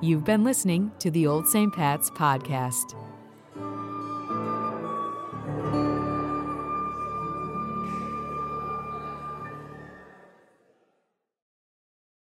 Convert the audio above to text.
You've been listening to the Old St. Pat's Podcast.